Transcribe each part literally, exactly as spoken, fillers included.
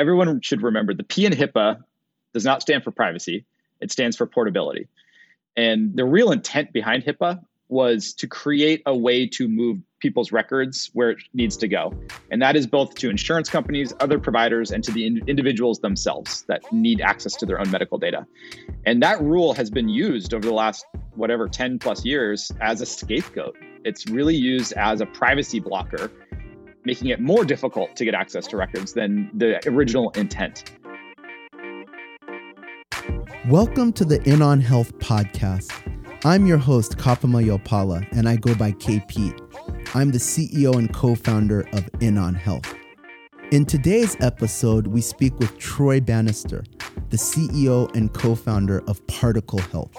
everyone should remember the P in HIPAA does not stand for privacy. It stands for portability. And the real intent behind HIPAA was to create a way to move people's records where it needs to go. And that is both to insurance companies, other providers, and to the in- individuals themselves that need access to their own medical data. And that rule has been used over the last, whatever, ten plus years as a scapegoat. It's really used as a privacy blocker, making it more difficult to get access to records than the original intent. Welcome to the In On Health podcast. I'm your host, Kapama Yopala, and I go by K P. I'm the C E O and co-founder of In On Health. In today's episode, we speak with Troy Bannister, the C E O and co-founder of Particle Health.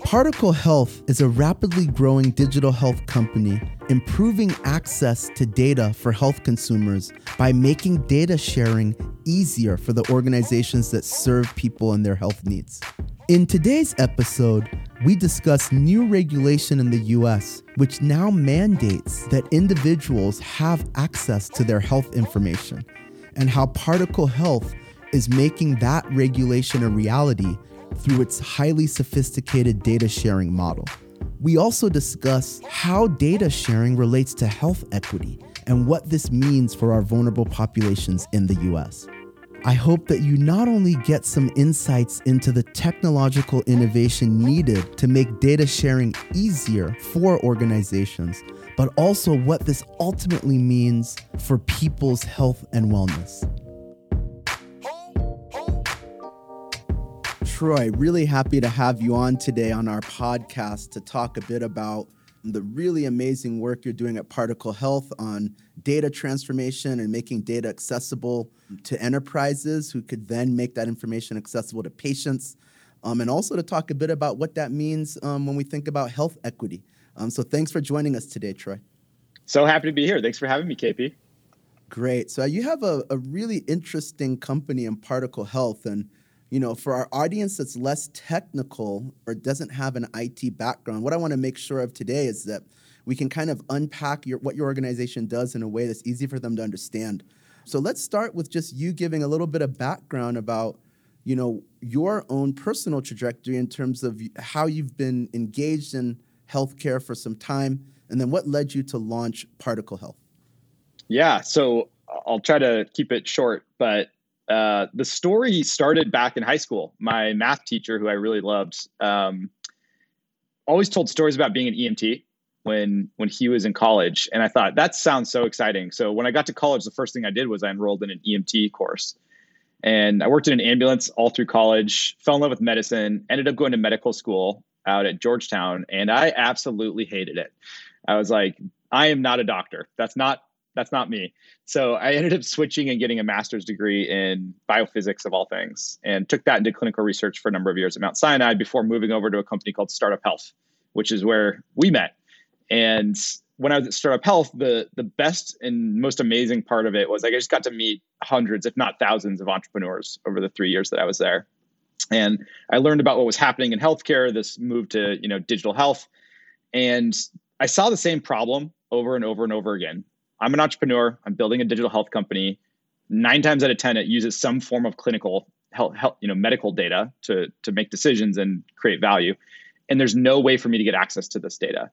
Particle Health is a rapidly growing digital health company improving access to data for health consumers by making data sharing easier for the organizations that serve people and their health needs. In today's episode, we discuss new regulation in the U S, which now mandates that individuals have access to their health information, and how Particle Health is making that regulation a reality through its highly sophisticated data sharing model. We also discuss how data sharing relates to health equity and what this means for our vulnerable populations in the U S. I hope that you not only get some insights into the technological innovation needed to make data sharing easier for organizations, but also what this ultimately means for people's health and wellness. Troy, really happy to have you on today on our podcast to talk a bit about the really amazing work you're doing at Particle Health on data transformation and making data accessible to enterprises who could then make that information accessible to patients, um, and also to talk a bit about what that means um, when we think about health equity. Um, so thanks for joining us today, Troy. So happy to be here. Thanks for having me, K P. Great. So you have a, a really interesting company in Particle Health, and you know, for our audience that's less technical or doesn't have an I T background, what I want to make sure of today is that we can kind of unpack your, what your organization does in a way that's easy for them to understand. So let's start with just you giving a little bit of background about, you know, your own personal trajectory in terms of how you've been engaged in healthcare for some time, and then what led you to launch Particle Health. Yeah, so I'll try to keep it short, but Uh, the story started back in high school. My math teacher, who I really loved, um, always told stories about being an E M T when when he was in college. And I thought, that sounds so exciting. So when I got to college, the first thing I did was I enrolled in an E M T course. And I worked in an ambulance all through college, fell in love with medicine, ended up going to medical school out at Georgetown, and I absolutely hated it. I was like, I am not a doctor. That's not That's not me. So I ended up switching and getting a master's degree in biophysics of all things, and took that into clinical research for a number of years at Mount Sinai before moving over to a company called Startup Health, which is where we met. And when I was at Startup Health, the, the best and most amazing part of it was like I just got to meet hundreds, if not thousands, of entrepreneurs over the three years that I was there. And I learned about what was happening in healthcare, this move to, you know, digital health. And I saw the same problem over and over and over again. I'm an entrepreneur. I'm building a digital health company. Nine times out of ten, it uses some form of clinical health, health, you know, medical data to, to make decisions and create value. And there's no way for me to get access to this data.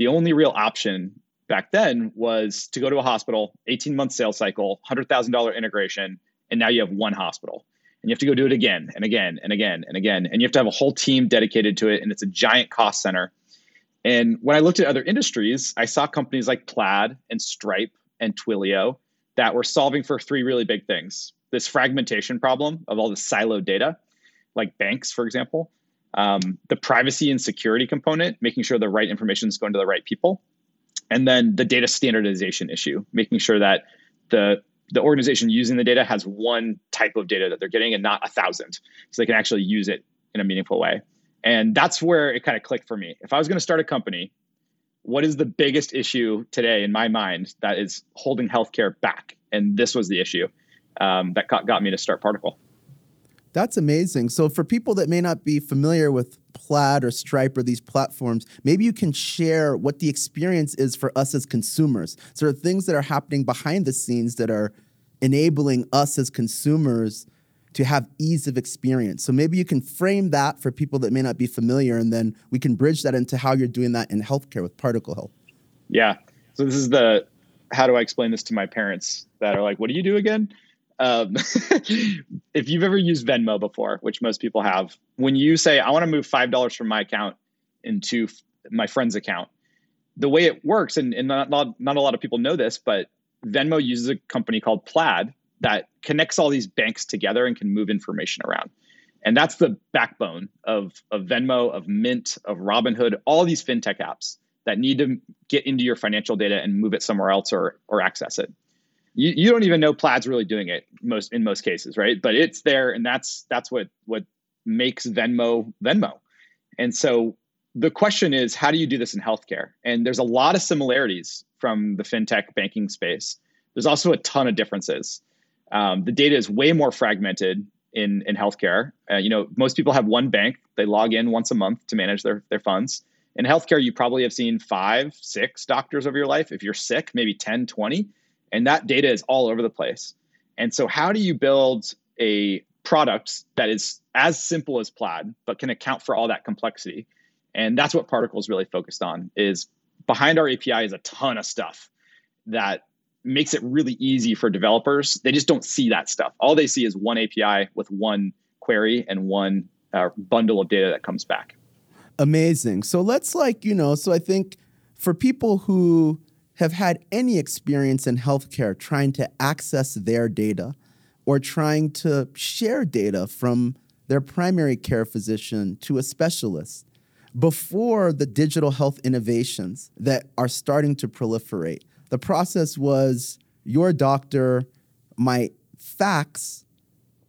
The only real option back then was to go to a hospital, eighteen month sales cycle, one hundred thousand dollars integration, and now you have one hospital. And you have to go do it again and again and again and again. And you have to have a whole team dedicated to it, and it's a giant cost center. And when I looked at other industries, I saw companies like Plaid and Stripe and Twilio that were solving for three really big things. This fragmentation problem of all the siloed data, like banks, for example, um, the privacy and security component, making sure the right information is going to the right people, and then the data standardization issue, making sure that the the organization using the data has one type of data that they're getting and not a thousand, so they can actually use it in a meaningful way. And that's where it kind of clicked for me. If I was going to start a company, what is the biggest issue today in my mind that is holding healthcare back? And this was the issue um, that got, got me to start Particle. That's amazing. So for people that may not be familiar with Plaid or Stripe or these platforms, maybe you can share what the experience is for us as consumers. So there are things that are happening behind the scenes that are enabling us as consumers to have ease of experience. So maybe you can frame that for people that may not be familiar, and then we can bridge that into how you're doing that in healthcare with Particle Health. Yeah. So this is the, how do I explain this to my parents that are like, what do you do again? Um, if you've ever used Venmo before, which most people have, when you say, I want to move five dollars from my account into f- my friend's account, the way it works, and, and not, not, not a lot of people know this, but Venmo uses a company called Plaid that connects all these banks together and can move information around. And that's the backbone of, of Venmo, of Mint, of Robinhood, all these fintech apps that need to get into your financial data and move it somewhere else or, or access it. You, you don't even know Plaid's really doing it most in most cases, right? But it's there, and that's that's what, what makes Venmo Venmo. And so the question is, how do you do this in healthcare? And there's a lot of similarities from the fintech banking space. There's also a ton of differences. Um, the data is way more fragmented in, in healthcare. Uh, you know, most people have one bank. They log in once a month to manage their, their funds. In healthcare, you probably have seen five, six doctors over your life. If you're sick, maybe ten, twenty. And that data is all over the place. And so how do you build a product that is as simple as Plaid, but can account for all that complexity? And that's what Particle is really focused on, is behind our A P I is a ton of stuff that makes it really easy for developers. They just don't see that stuff. All they see is one A P I with one query and one uh, bundle of data that comes back. Amazing. So let's like, you know, so I think for people who have had any experience in healthcare trying to access their data or trying to share data from their primary care physician to a specialist before the digital health innovations that are starting to proliferate, the process was your doctor might fax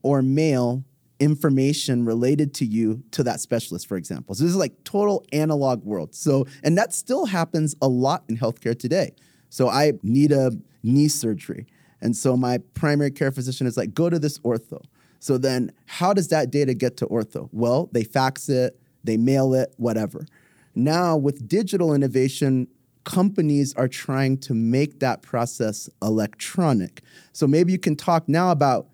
or mail information related to you to that specialist, for example. So this is like total analog world. So, and that still happens a lot in healthcare today. So I need a knee surgery. And so my primary care physician is like, go to this ortho. So then how does that data get to ortho? Well, they fax it, they mail it, whatever. Now with digital innovation, companies are trying to make that process electronic. So maybe you can talk now about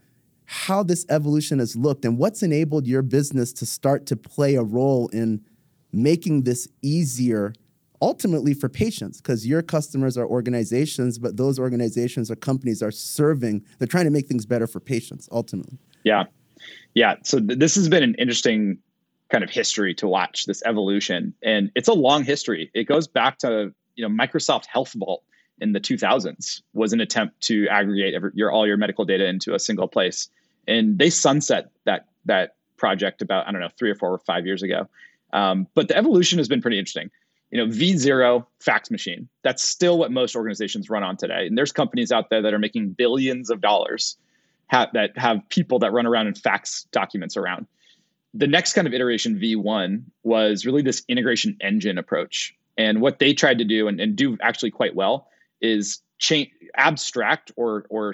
how this evolution has looked and what's enabled your business to start to play a role in making this easier, ultimately for patients, because your customers are organizations, but those organizations or companies are serving, they're trying to make things better for patients, ultimately. Yeah. Yeah. So th- this has been an interesting kind of history to watch, this evolution. And it's a long history. It goes back to You know, Microsoft Health Vault in the two thousands was an attempt to aggregate every, your all your medical data into a single place, and they sunset that that project about I don't know three or four or five years ago. Um, but the evolution has been pretty interesting. You know, V zero fax machine, that's still what most organizations run on today, and there's companies out there that are making billions of dollars ha- that have people that run around and fax documents around. The next kind of iteration, V one, was really this integration engine approach. And what they tried to do and, and do actually quite well is change, abstract or, or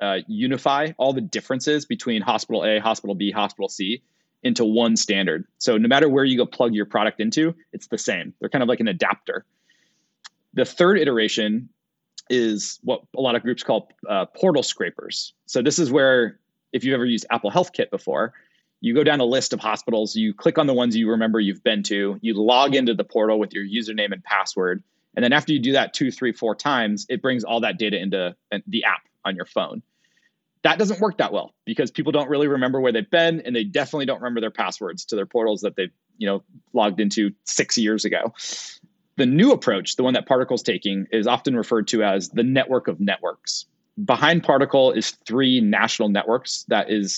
uh, unify all the differences between hospital A, hospital B, hospital C into one standard. So no matter where you go plug your product into, it's the same. They're kind of like an adapter. The third iteration is what a lot of groups call uh, portal scrapers. So this is where, if you've ever used Apple Health Kit before, you go down a list of hospitals, you click on the ones you remember you've been to, you log into the portal with your username and password. And then after you do that two, three, four times, it brings all that data into the app on your phone. That doesn't work that well because people don't really remember where they've been, and they definitely don't remember their passwords to their portals that they've, you know, logged into six years ago. The new approach, the one that Particle's taking, is often referred to as the network of networks. Behind Particle is three national networks that is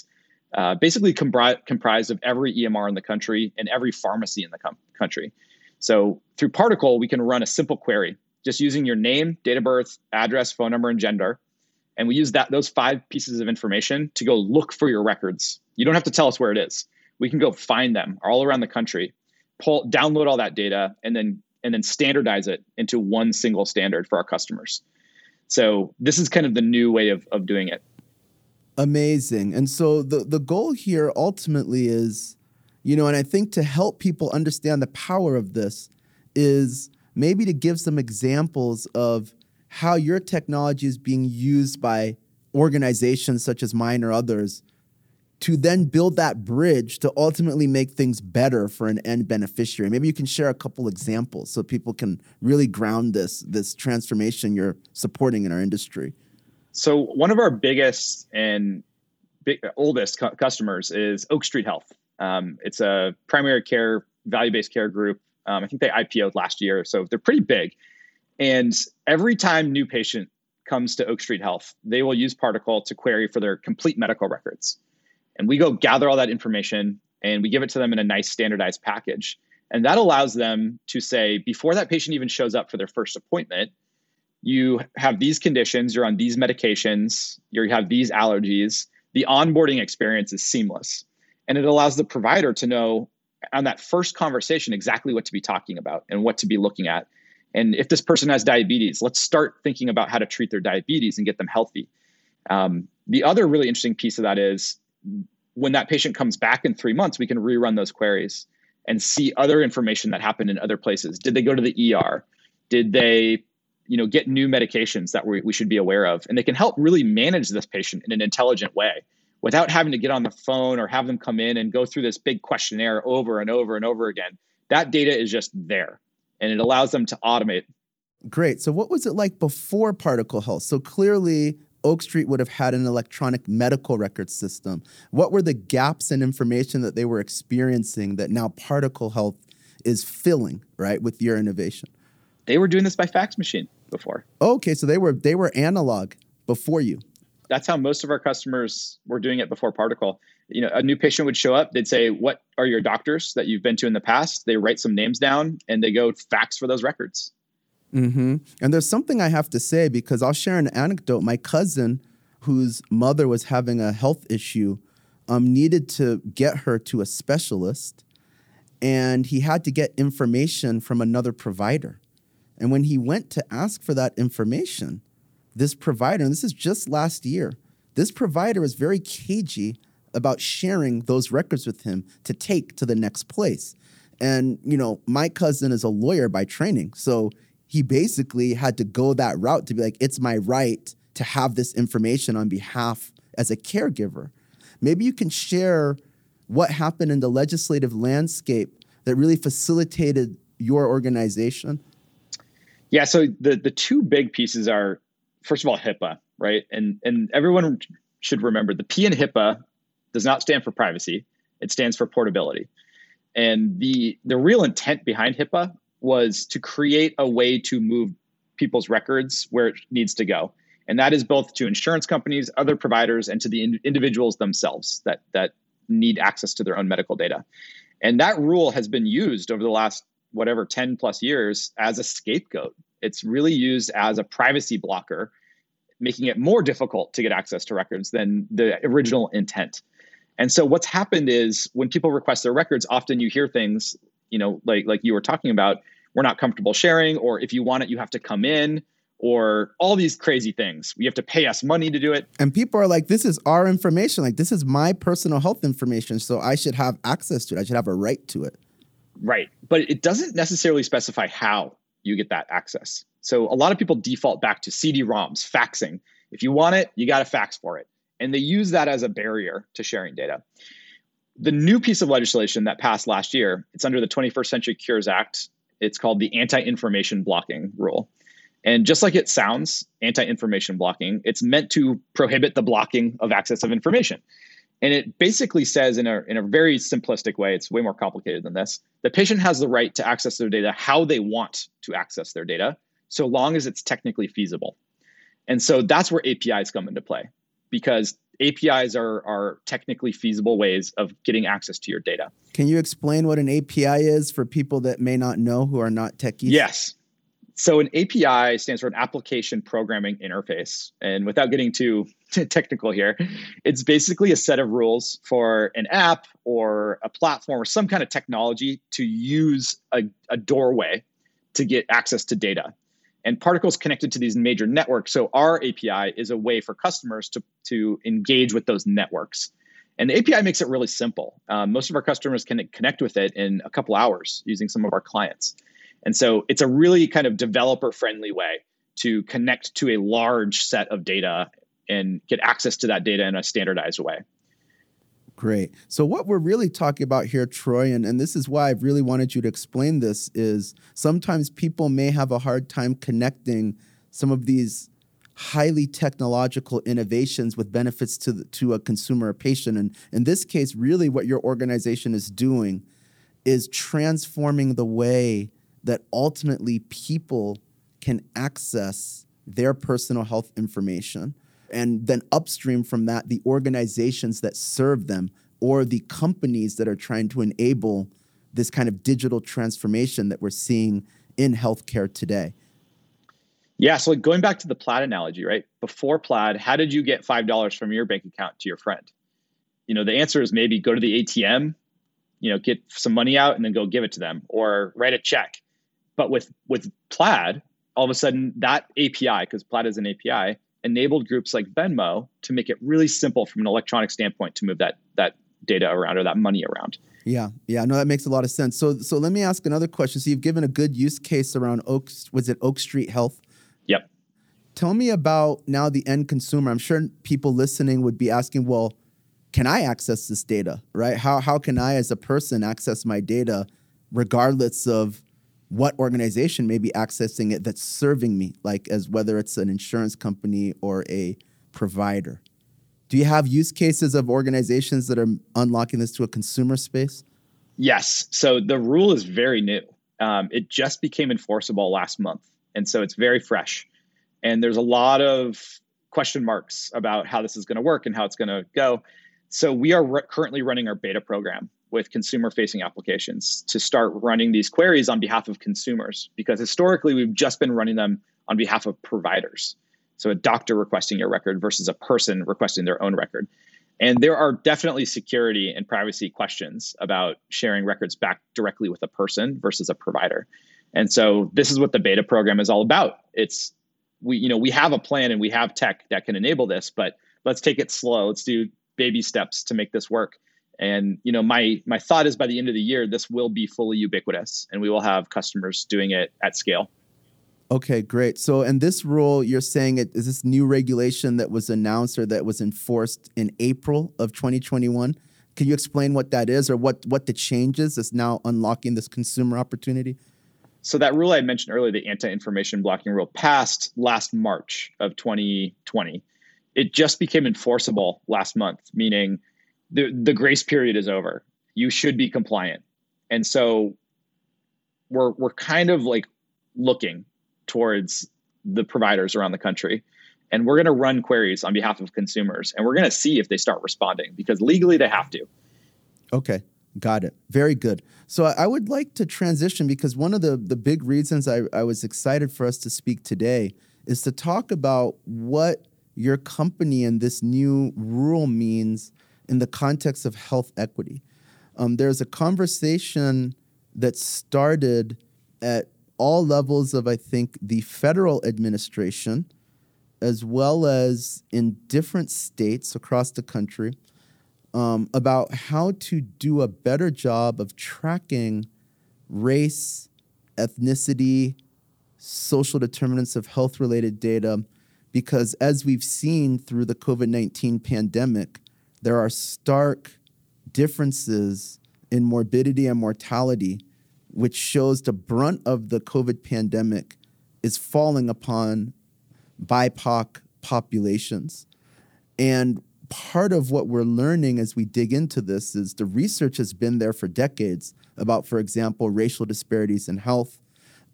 Uh, basically compri- comprised of every E M R in the country and every pharmacy in the com- country. So through Particle, we can run a simple query just using your name, date of birth, address, phone number, and gender. And we use that those five pieces of information to go look for your records. You don't have to tell us where it is. We can go find them all around the country, pull, download all that data, and then and then standardize it into one single standard for our customers. So this is kind of the new way of, of doing it. Amazing. And so the, the goal here ultimately is, you know, and I think to help people understand the power of this is maybe to give some examples of how your technology is being used by organizations such as mine or others to then build that bridge to ultimately make things better for an end beneficiary. Maybe you can share a couple examples so people can really ground this, this transformation you're supporting in our industry. So one of our biggest and big, oldest cu- customers is Oak Street Health. Um, it's a primary care, value-based care group. Um, I think they I P O'd last year, so they're pretty big. And every time new patient comes to Oak Street Health, they will use Particle to query for their complete medical records. And we go gather all that information and we give it to them in a nice standardized package. And that allows them to say, before that patient even shows up for their first appointment, you have these conditions, you're on these medications, you have these allergies. The onboarding experience is seamless. And it allows the provider to know on that first conversation exactly what to be talking about and what to be looking at. And if this person has diabetes, let's start thinking about how to treat their diabetes and get them healthy. Um, the other really interesting piece of that is when that patient comes back in three months, we can rerun those queries and see other information that happened in other places. Did they go to the E R? Did they, you know, get new medications that we, we should be aware of? And they can help really manage this patient in an intelligent way without having to get on the phone or have them come in and go through this big questionnaire over and over and over again. That data is just there. And it allows them to automate. Great. So what was it like before Particle Health? So clearly, Oak Street would have had an electronic medical record system. What were the gaps in information that they were experiencing that now Particle Health is filling, right, with your innovation? They were doing this by fax machine before. Okay, so they were they were analog before you. That's how most of our customers were doing it before Particle. You know, a new patient would show up. They'd say, what are your doctors that you've been to in the past? They write some names down and they go fax for those records. Mm-hmm. And there's something I have to say, because I'll share an anecdote. My cousin, whose mother was having a health issue, um, needed to get her to a specialist, and he had to get information from another provider. And when he went to ask for that information, this provider, and this is just last year, this provider was very cagey about sharing those records with him to take to the next place. And, you know, my cousin is a lawyer by training. So he basically had to go that route to be like, it's my right to have this information on behalf as a caregiver. Maybe you can share what happened in the legislative landscape that really facilitated your organization. Yeah, so the the two big pieces are, first of all, HIPAA, right? And and everyone should remember the P in HIPAA does not stand for privacy. It stands for portability. And the the real intent behind HIPAA was to create a way to move people's records where it needs to go. And that is both to insurance companies, other providers, and to the in- individuals themselves that that need access to their own medical data. And that rule has been used over the last, whatever, ten plus years as a scapegoat. It's really used as a privacy blocker, making it more difficult to get access to records than the original intent. And so what's happened is when people request their records, often you hear things, you know, like like you were talking about, we're not comfortable sharing, or if you want it, you have to come in, or all these crazy things. You have to pay us money to do it. And people are like, this is our information. Like, this is my personal health information, so I should have access to it. I should have a right to it. Right. But it doesn't necessarily specify how you get that access. So a lot of people default back to C D ROMs, faxing. If you want it, you got to fax for it. And they use that as a barrier to sharing data. The new piece of legislation that passed last year, it's under the twenty-first Century Cures Act. It's called the Anti-Information Blocking Rule. And just like it sounds, anti-information blocking, it's meant to prohibit the blocking of access of information. And it basically says in a, in a very simplistic way, it's way more complicated than this, the patient has the right to access their data how they want to access their data, so long as it's technically feasible. And so that's where A P Is come into play, because A P Is are, are technically feasible ways of getting access to your data. Can you explain what an A P I is for people that may not know, who are not techies? Yes. So an A P I stands for an application programming interface. And without getting too technical here, it's basically a set of rules for an app or a platform or some kind of technology to use a, a doorway to get access to data. And Particle's connected to these major networks. So our A P I is a way for customers to, to engage with those networks. And the A P I makes it really simple. Um, most of our customers can connect with it in a couple hours using some of our clients. And so it's a really kind of developer-friendly way to connect to a large set of data and get access to that data in a standardized way. Great. So what we're really talking about here, Troy, and, and this is why I've really wanted you to explain this, is sometimes people may have a hard time connecting some of these highly technological innovations with benefits to the, to a consumer or patient. And in this case, really what your organization is doing is transforming the way that ultimately people can access their personal health information. And then upstream from that, the organizations that serve them or the companies that are trying to enable this kind of digital transformation that we're seeing in healthcare today. Yeah, so going back to the Plaid analogy, right? Before Plaid, how did you get five dollars from your bank account to your friend? You know, the answer is maybe go to the A T M, you know, get some money out and then go give it to them or write a check. But with, with Plaid, all of a sudden that A P I, because Plaid is an A P I, enabled groups like Venmo to make it really simple from an electronic standpoint to move that that data around or that money around. Yeah, yeah, no, that makes a lot of sense. So so let me ask another question. So you've given a good use case around Oak, was it Oak Street Health? Yep. Tell me about now the end consumer. I'm sure people listening would be asking, well, can I access this data, right? How how can I as a person access my data regardless of what organization may be accessing it that's serving me, like as whether it's an insurance company or a provider? Do you have use cases of organizations that are unlocking this to a consumer space? Yes. So the rule is very new. Um, it just became enforceable last month. And so it's very fresh. And there's a lot of question marks about how this is going to work and how it's going to go. So we are re- currently running our beta program with consumer-facing applications to start running these queries on behalf of consumers, because historically we've just been running them on behalf of providers. So a doctor requesting your record versus a person requesting their own record. And there are definitely security and privacy questions about sharing records back directly with a person versus a provider. And so this is what the beta program is all about. It's, we, you know, we have a plan and we have tech that can enable this, but let's take it slow. Let's do baby steps to make this work. And, you know, my my thought is by the end of the year, this will be fully ubiquitous and we will have customers doing it at scale. Okay, great. So in this rule, you're saying it is this new regulation that was announced or that was enforced in April of twenty twenty-one. Can you explain what that is or what, what the change is that's now unlocking this consumer opportunity? So that rule I mentioned earlier, the anti-information blocking rule, passed last March of twenty twenty. It just became enforceable last month, meaning The, the grace period is over. You should be compliant. And so we're we're kind of like looking towards the providers around the country. And we're going to run queries on behalf of consumers. And we're going to see if they start responding, because legally they have to. Okay, got it. Very good. So I would like to transition, because one of the, the big reasons I, I was excited for us to speak today is to talk about what your company and this new rule means in the context of health equity. Um, there's a conversation that started at all levels of, I think, the federal administration, as well as in different states across the country, um, about how to do a better job of tracking race, ethnicity, social determinants of health-related data, because as we've seen through the COVID nineteen pandemic, there are stark differences in morbidity and mortality, which shows the brunt of the COVID pandemic is falling upon B I P O C populations. And part of what we're learning as we dig into this is the research has been there for decades about, for example, racial disparities in health,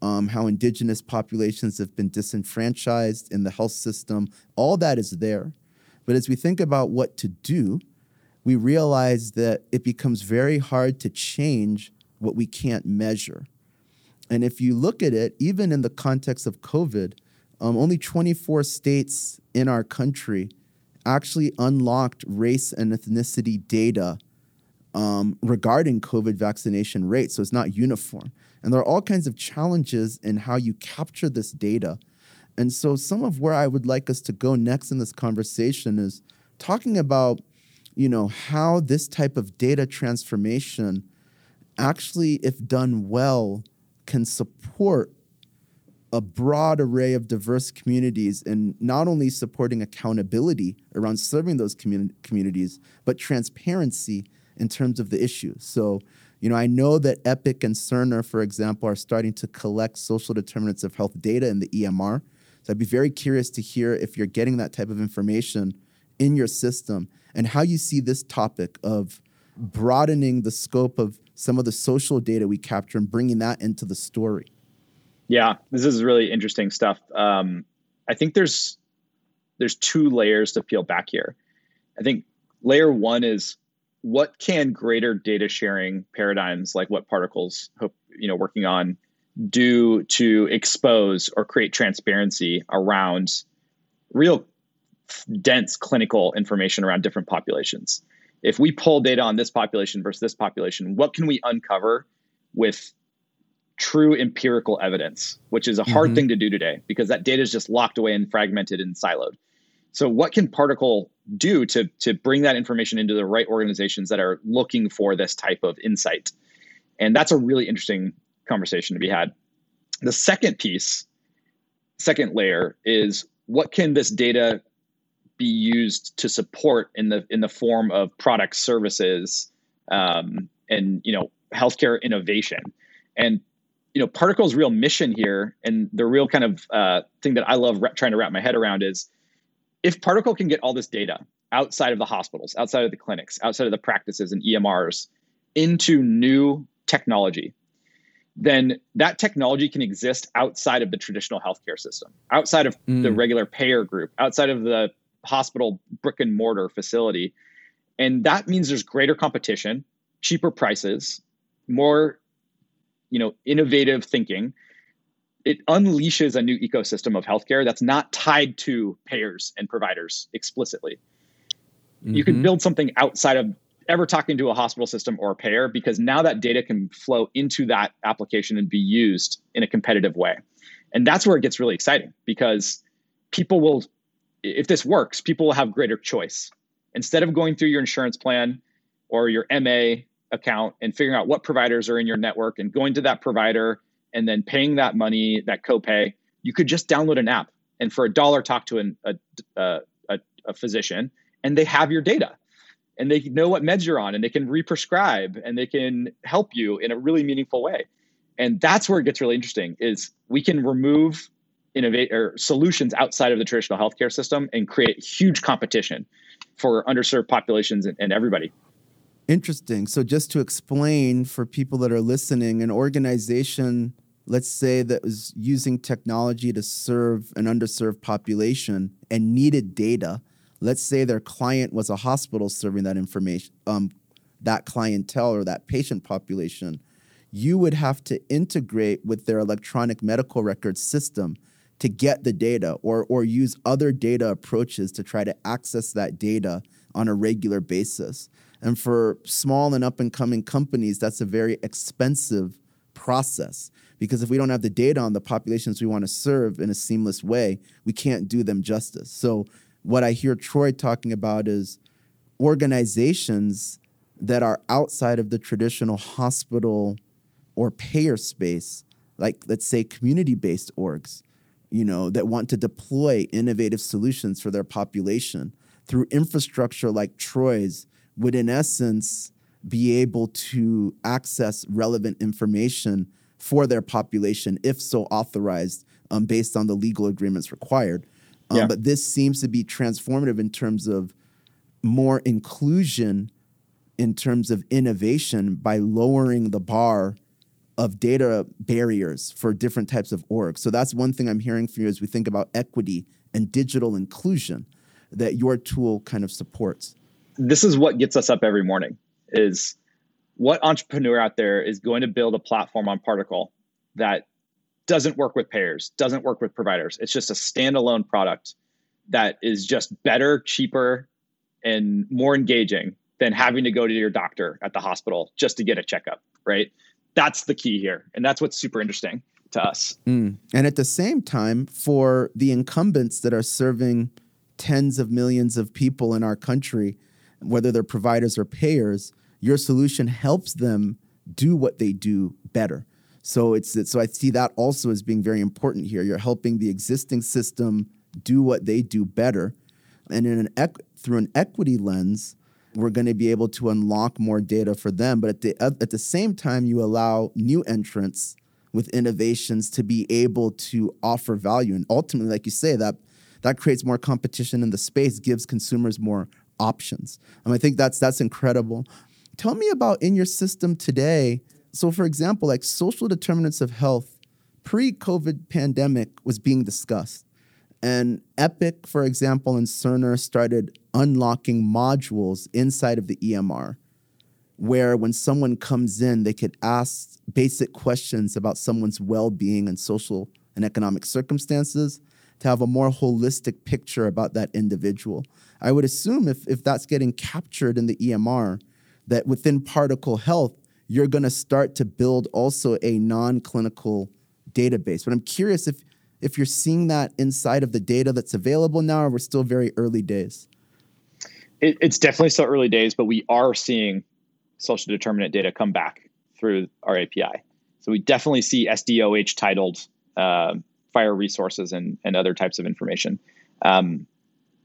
um, how indigenous populations have been disenfranchised in the health system. All that is there. But as we think about what to do, we realize that it becomes very hard to change what we can't measure. And if you look at it, even in the context of COVID, um, only twenty-four states in our country actually unlocked race and ethnicity data um, regarding COVID vaccination rates. So it's not uniform. And there are all kinds of challenges in how you capture this data. And so some of where I would like us to go next in this conversation is talking about, you know, how this type of data transformation actually, if done well, can support a broad array of diverse communities and not only supporting accountability around serving those communi- communities, but transparency in terms of the issue. So, you know, I know that Epic and Cerner, for example, are starting to collect social determinants of health data in the E M R. So I'd be very curious to hear if you're getting that type of information in your system and how you see this topic of broadening the scope of some of the social data we capture and bringing that into the story. Yeah, this is really interesting stuff. Um, I think there's there's two layers to peel back here. I think layer one is, what can greater data sharing paradigms like what Particle's hope, you know, working on do to expose or create transparency around real dense clinical information around different populations? If we pull data on this population versus this population, what can we uncover with true empirical evidence, which is a hard mm-hmm. thing to do today because that data is just locked away and fragmented and siloed. So what can Particle do to, to bring that information into the right organizations that are looking for this type of insight? And that's a really interesting conversation to be had. The second piece, second layer, is what can this data be used to support in the in the form of product services um, and, you know, healthcare innovation. And, you know, Particle's real mission here and the real kind of uh, thing that I love re- trying to wrap my head around is, if Particle can get all this data outside of the hospitals, outside of the clinics, outside of the practices and E M Rs into new technology, then that technology can exist outside of the traditional healthcare system, outside of mm. the regular payer group, outside of the hospital brick and mortar facility. And that means there's greater competition, cheaper prices, more, you know, innovative thinking. It unleashes a new ecosystem of healthcare that's not tied to payers and providers explicitly. Mm-hmm. You can build something outside of ever talking to a hospital system or a payer, because now that data can flow into that application and be used in a competitive way. And that's where it gets really exciting, because people will, if this works, people will have greater choice. Instead of going through your insurance plan or your M A account and figuring out what providers are in your network and going to that provider and then paying that money, that copay, you could just download an app and for a dollar talk to an, a, a, a physician, and they have your data and they know what meds you're on and they can re-prescribe and they can help you in a really meaningful way. And that's where it gets really interesting, is we can remove innovate or solutions outside of the traditional healthcare system and create huge competition for underserved populations and, and everybody. Interesting. So just to explain for people that are listening, an organization, let's say, that was using technology to serve an underserved population and needed data, let's say their client was a hospital serving that information, um, that clientele or that patient population, you would have to integrate with their electronic medical record system to get the data, or or use other data approaches to try to access that data on a regular basis. And for small and up-and-coming companies, that's a very expensive process, because if we don't have the data on the populations we want to serve in a seamless way, we can't do them justice. So what I hear Troy talking about is organizations that are outside of the traditional hospital or payer space, like, let's say, community-based orgs, you know, that want to deploy innovative solutions for their population through infrastructure like Troy's, would in essence be able to access relevant information for their population if so authorized um, based on the legal agreements required. Um, yeah. But this seems to be transformative in terms of more inclusion, in terms of innovation, by lowering the bar of data barriers for different types of orgs. So that's one thing I'm hearing from you as we think about equity and digital inclusion that your tool kind of supports. This is what gets us up every morning, is what entrepreneur out there is going to build a platform on Particle that doesn't work with payers, doesn't work with providers. It's just a standalone product that is just better, cheaper, and more engaging than having to go to your doctor at the hospital just to get a checkup, right? That's the key here. And that's what's super interesting to us. Mm. And at the same time, for the incumbents that are serving tens of millions of people in our country, whether they're providers or payers, your solution helps them do what they do better. So it's so I see that also as being very important here. You're helping the existing system do what they do better, and in an equ- through an equity lens, we're going to be able to unlock more data for them. But at the at the same time, you allow new entrants with innovations to be able to offer value, and ultimately, like you say, that that creates more competition in the space, gives consumers more options. And I think that's that's incredible. Tell me about in your system today. So, for example, like social determinants of health pre-COVID pandemic was being discussed. And Epic, for example, and Cerner started unlocking modules inside of the E M R, where when someone comes in, they could ask basic questions about someone's well-being and social and economic circumstances to have a more holistic picture about that individual. I would assume if, if that's getting captured in the E M R, that within Particle Health, you're going to start to build also a non-clinical database. But I'm curious if if you're seeing that inside of the data that's available now, or we're still very early days? It, it's definitely still early days, but we are seeing social determinant data come back through our A P I. So we definitely see S D O H titled uh, fire resources and, and other types of information. Um,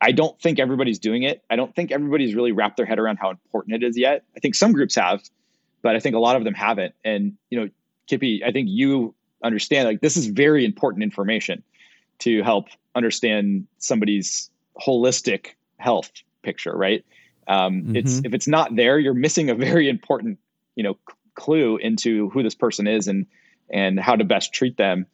I don't think everybody's doing it. I don't think everybody's really wrapped their head around how important it is yet. I think some groups have, but I think a lot of them haven't. And, you know, Kippy, I think you understand, like, this is very important information to help understand somebody's holistic health picture, right? Um, mm-hmm. It's if it's not there, you're missing a very important, you know, c- clue into who this person is and and how to best treat them.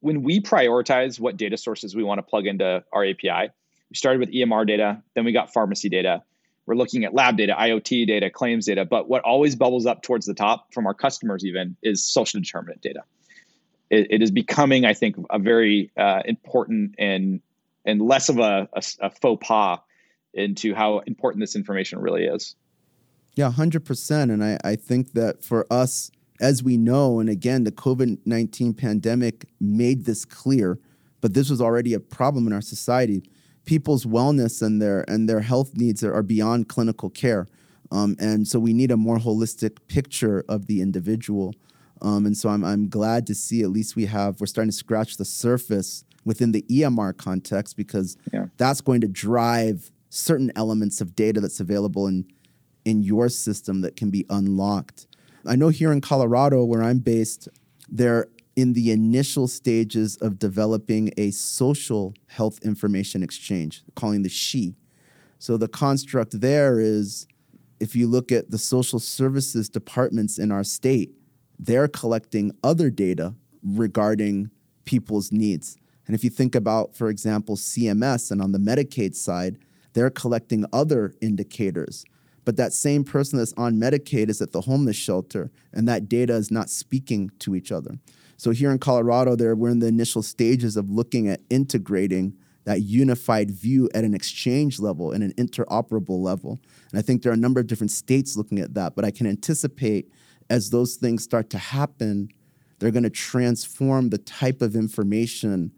When we prioritize what data sources we want to plug into our A P I, we started with E M R data, then we got pharmacy data. We're looking at lab data, I O T data, claims data, but what always bubbles up towards the top from our customers even is social determinant data. It, it is becoming, I think, a very uh, important and and less of a, a, a faux pas into how important this information really is. Yeah, one hundred percent. And I, I think that for us, as we know, and again, the COVID nineteen pandemic made this clear, but this was already a problem in our society. People's wellness and their and their health needs are, are beyond clinical care. Um, and so we need a more holistic picture of the individual. Um, and so I'm I'm glad to see at least we have, we're starting to scratch the surface within the E M R context, because yeah. that's going to drive certain elements of data that's available in, in your system that can be unlocked. I know here in Colorado, where I'm based, they're in the initial stages of developing a social health information exchange, calling the SHE. So the construct there is, if you look at the social services departments in our state, they're collecting other data regarding people's needs. And if you think about, for example, C M S and on the Medicaid side, they're collecting other indicators. But that same person that's on Medicaid is at the homeless shelter, and that data is not speaking to each other. So here in Colorado, there we're in the initial stages of looking at integrating that unified view at an exchange level and an interoperable level. And I think there are a number of different states looking at that, but I can anticipate as those things start to happen, they're going to transform the type of information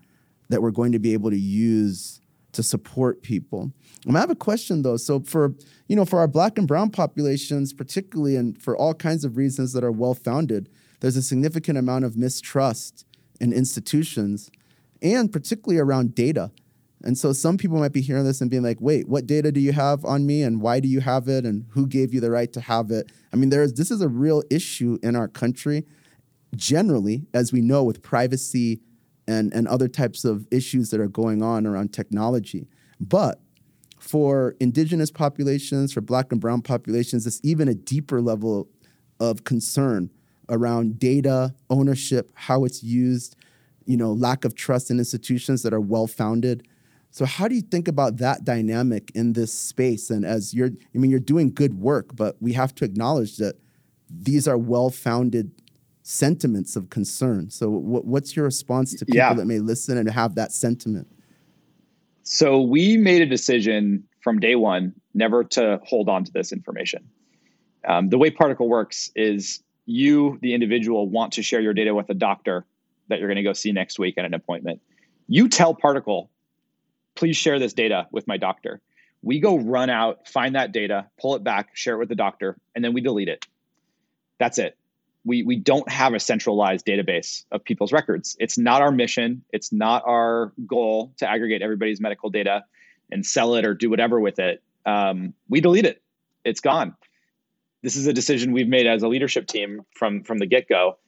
that we're going to be able to use to support people. And I have a question, though. So for, you know, for our Black and brown populations, particularly, and for all kinds of reasons that are well-founded, there's a significant amount of mistrust in institutions, and particularly around data. And so some people might be hearing this and being like, wait, what data do you have on me, and why do you have it, and who gave you the right to have it? I mean, there is this is a real issue in our country, generally, as we know, with privacy and, and other types of issues that are going on around technology. But for indigenous populations, for Black and brown populations, it's even a deeper level of concern around data, ownership, how it's used, you know, lack of trust in institutions that are well-founded. So how do you think about that dynamic in this space? And as you're, I mean, you're doing good work, but we have to acknowledge that these are well-founded sentiments of concern. So what, what's your response to people yeah. that may listen and have that sentiment? So we made a decision from day one never to hold on to this information. Um, the way Particle works is you, the individual, want to share your data with a doctor that you're going to go see next week at an appointment. You tell Particle, please share this data with my doctor. We go run out, find that data, pull it back, share it with the doctor, and then we delete it. That's it. we we don't have a centralized database of people's records. It's not our mission. It's not our goal to aggregate everybody's medical data and sell it or do whatever with it. Um, we delete it. It's gone. This is a decision we've made as a leadership team from, from the get-go,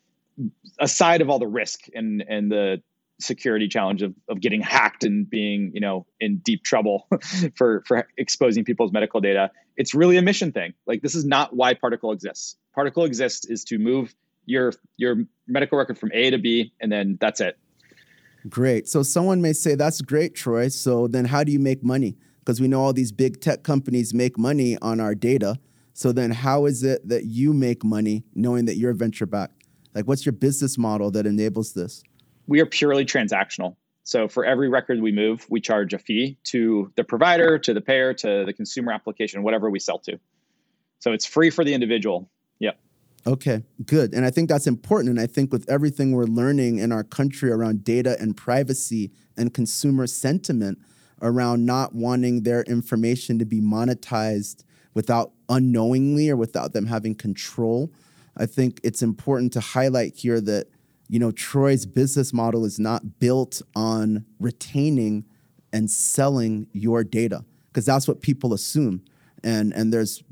aside of all the risk and, and the security challenge of, of getting hacked and being, you know, in deep trouble for, for exposing people's medical data. It's really a mission thing. Like, this is not why Particle exists. Particle exists is to move your, your medical record from A to B, and then that's it. Great. So someone may say, that's great, Troy. So then how do you make money? Because we know all these big tech companies make money on our data. So then how is it that you make money knowing that you're venture-backed? Like, what's your business model that enables this? We are purely transactional. So for every record we move, we charge a fee to the provider, to the payer, to the consumer application, whatever we sell to. So it's free for the individual. Yep. Okay, good. And I think that's important. And I think with everything we're learning in our country around data and privacy and consumer sentiment around not wanting their information to be monetized without unknowingly or without them having control, I think it's important to highlight here that, you know, Troy's business model is not built on retaining and selling your data, because that's what people assume. And, and there's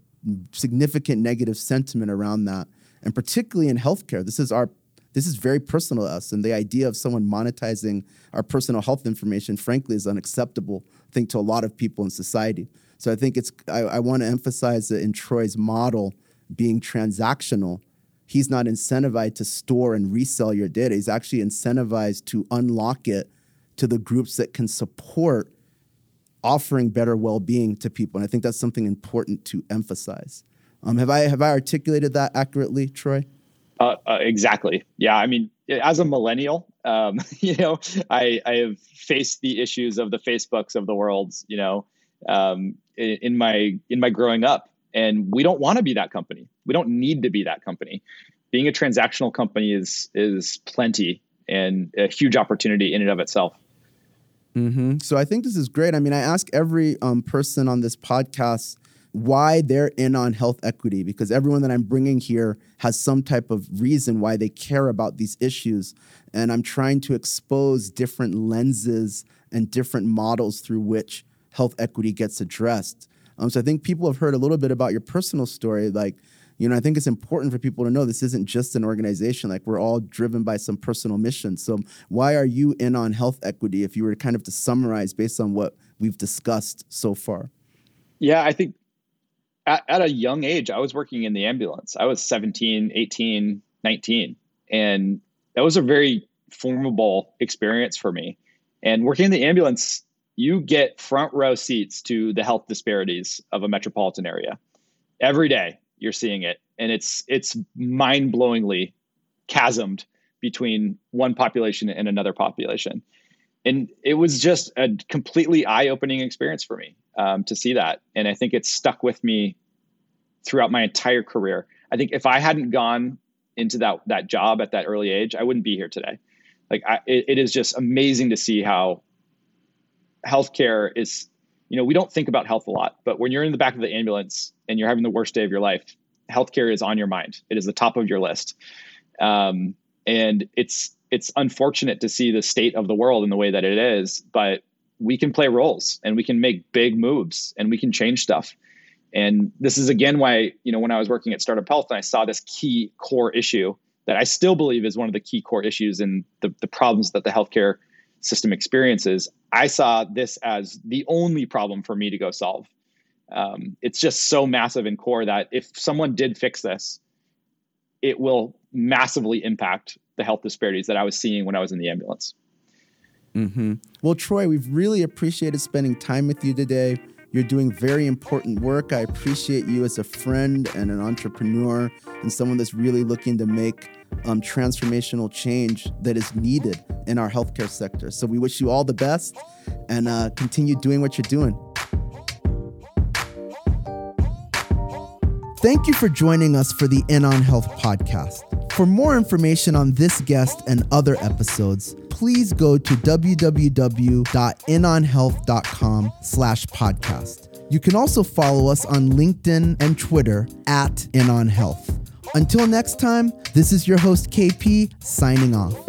significant negative sentiment around that. And particularly in healthcare, this is our this is very personal to us. And the idea of someone monetizing our personal health information, frankly, is unacceptable, I think, to a lot of people in society. So I think it's, I, I want to emphasize that in Troy's model being transactional, he's not incentivized to store and resell your data. He's actually incentivized to unlock it to the groups that can support offering better well-being to people. And I think that's something important to emphasize. Um, have I, have I articulated that accurately, Troy? Uh, uh, exactly. Yeah. I mean, as a millennial, um, you know, I, I have faced the issues of the Facebooks of the world, you know, um, in, in my, in my growing up, and we don't want to be that company. We don't need to be that company. Being a transactional company is, is plenty and a huge opportunity in and of itself. Mm-hmm. So I think this is great. I mean, I ask every um, person on this podcast why they're in on health equity, because everyone that I'm bringing here has some type of reason why they care about these issues. And I'm trying to expose different lenses and different models through which health equity gets addressed. Um, so I think people have heard a little bit about your personal story. Like, you know, I think it's important for people to know this isn't just an organization. Like, we're all driven by some personal mission. So why are you in on health equity, if you were kind of to summarize based on what we've discussed so far? Yeah, I think at, at a young age, I was working in the ambulance. I was seventeen, eighteen, nineteen. And that was a very formidable experience for me. And working in the ambulance, you get front row seats to the health disparities of a metropolitan area every day. You're seeing it. And it's, it's mind-blowingly chasmed between one population and another population. And it was just a completely eye-opening experience for me um, to see that. And I think it's stuck with me throughout my entire career. I think if I hadn't gone into that, that job at that early age, I wouldn't be here today. Like, I, it, it is just amazing to see how healthcare is, you know, we don't think about health a lot, but when you're in the back of the ambulance and you're having the worst day of your life, healthcare is on your mind. It is the top of your list. Um, and it's, it's unfortunate to see the state of the world in the way that it is, but we can play roles and we can make big moves and we can change stuff. And this is, again, why, you know, when I was working at Startup Health and I saw this key core issue that I still believe is one of the key core issues in the, the problems that the healthcare system experiences, I saw this as the only problem for me to go solve. Um, it's just so massive and core that if someone did fix this, it will massively impact the health disparities that I was seeing when I was in the ambulance. Mm-hmm. Well, Troy, we've really appreciated spending time with you today. You're doing very important work. I appreciate you as a friend and an entrepreneur and someone that's really looking to make um, transformational change that is needed in our healthcare sector. So we wish you all the best and uh, continue doing what you're doing. Thank you for joining us for the In On Health podcast. For more information on this guest and other episodes, please go to w w w dot in on health dot com slash podcast. You can also follow us on LinkedIn and Twitter at In On Health. Until next time, this is your host K P signing off.